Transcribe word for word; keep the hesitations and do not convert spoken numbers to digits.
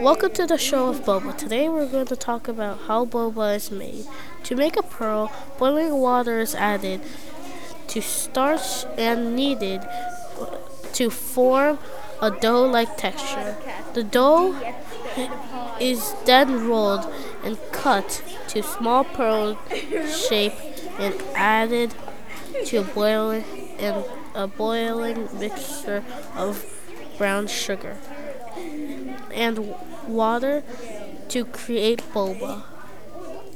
Welcome to the show of boba. Today we're going to talk about how boba is made. To make a pearl, boiling water is added to starch and kneaded to form a dough-like texture. The dough is then rolled and cut to small pearl shape and added to a boiling and a boiling mixture of brown sugar and water to create boba.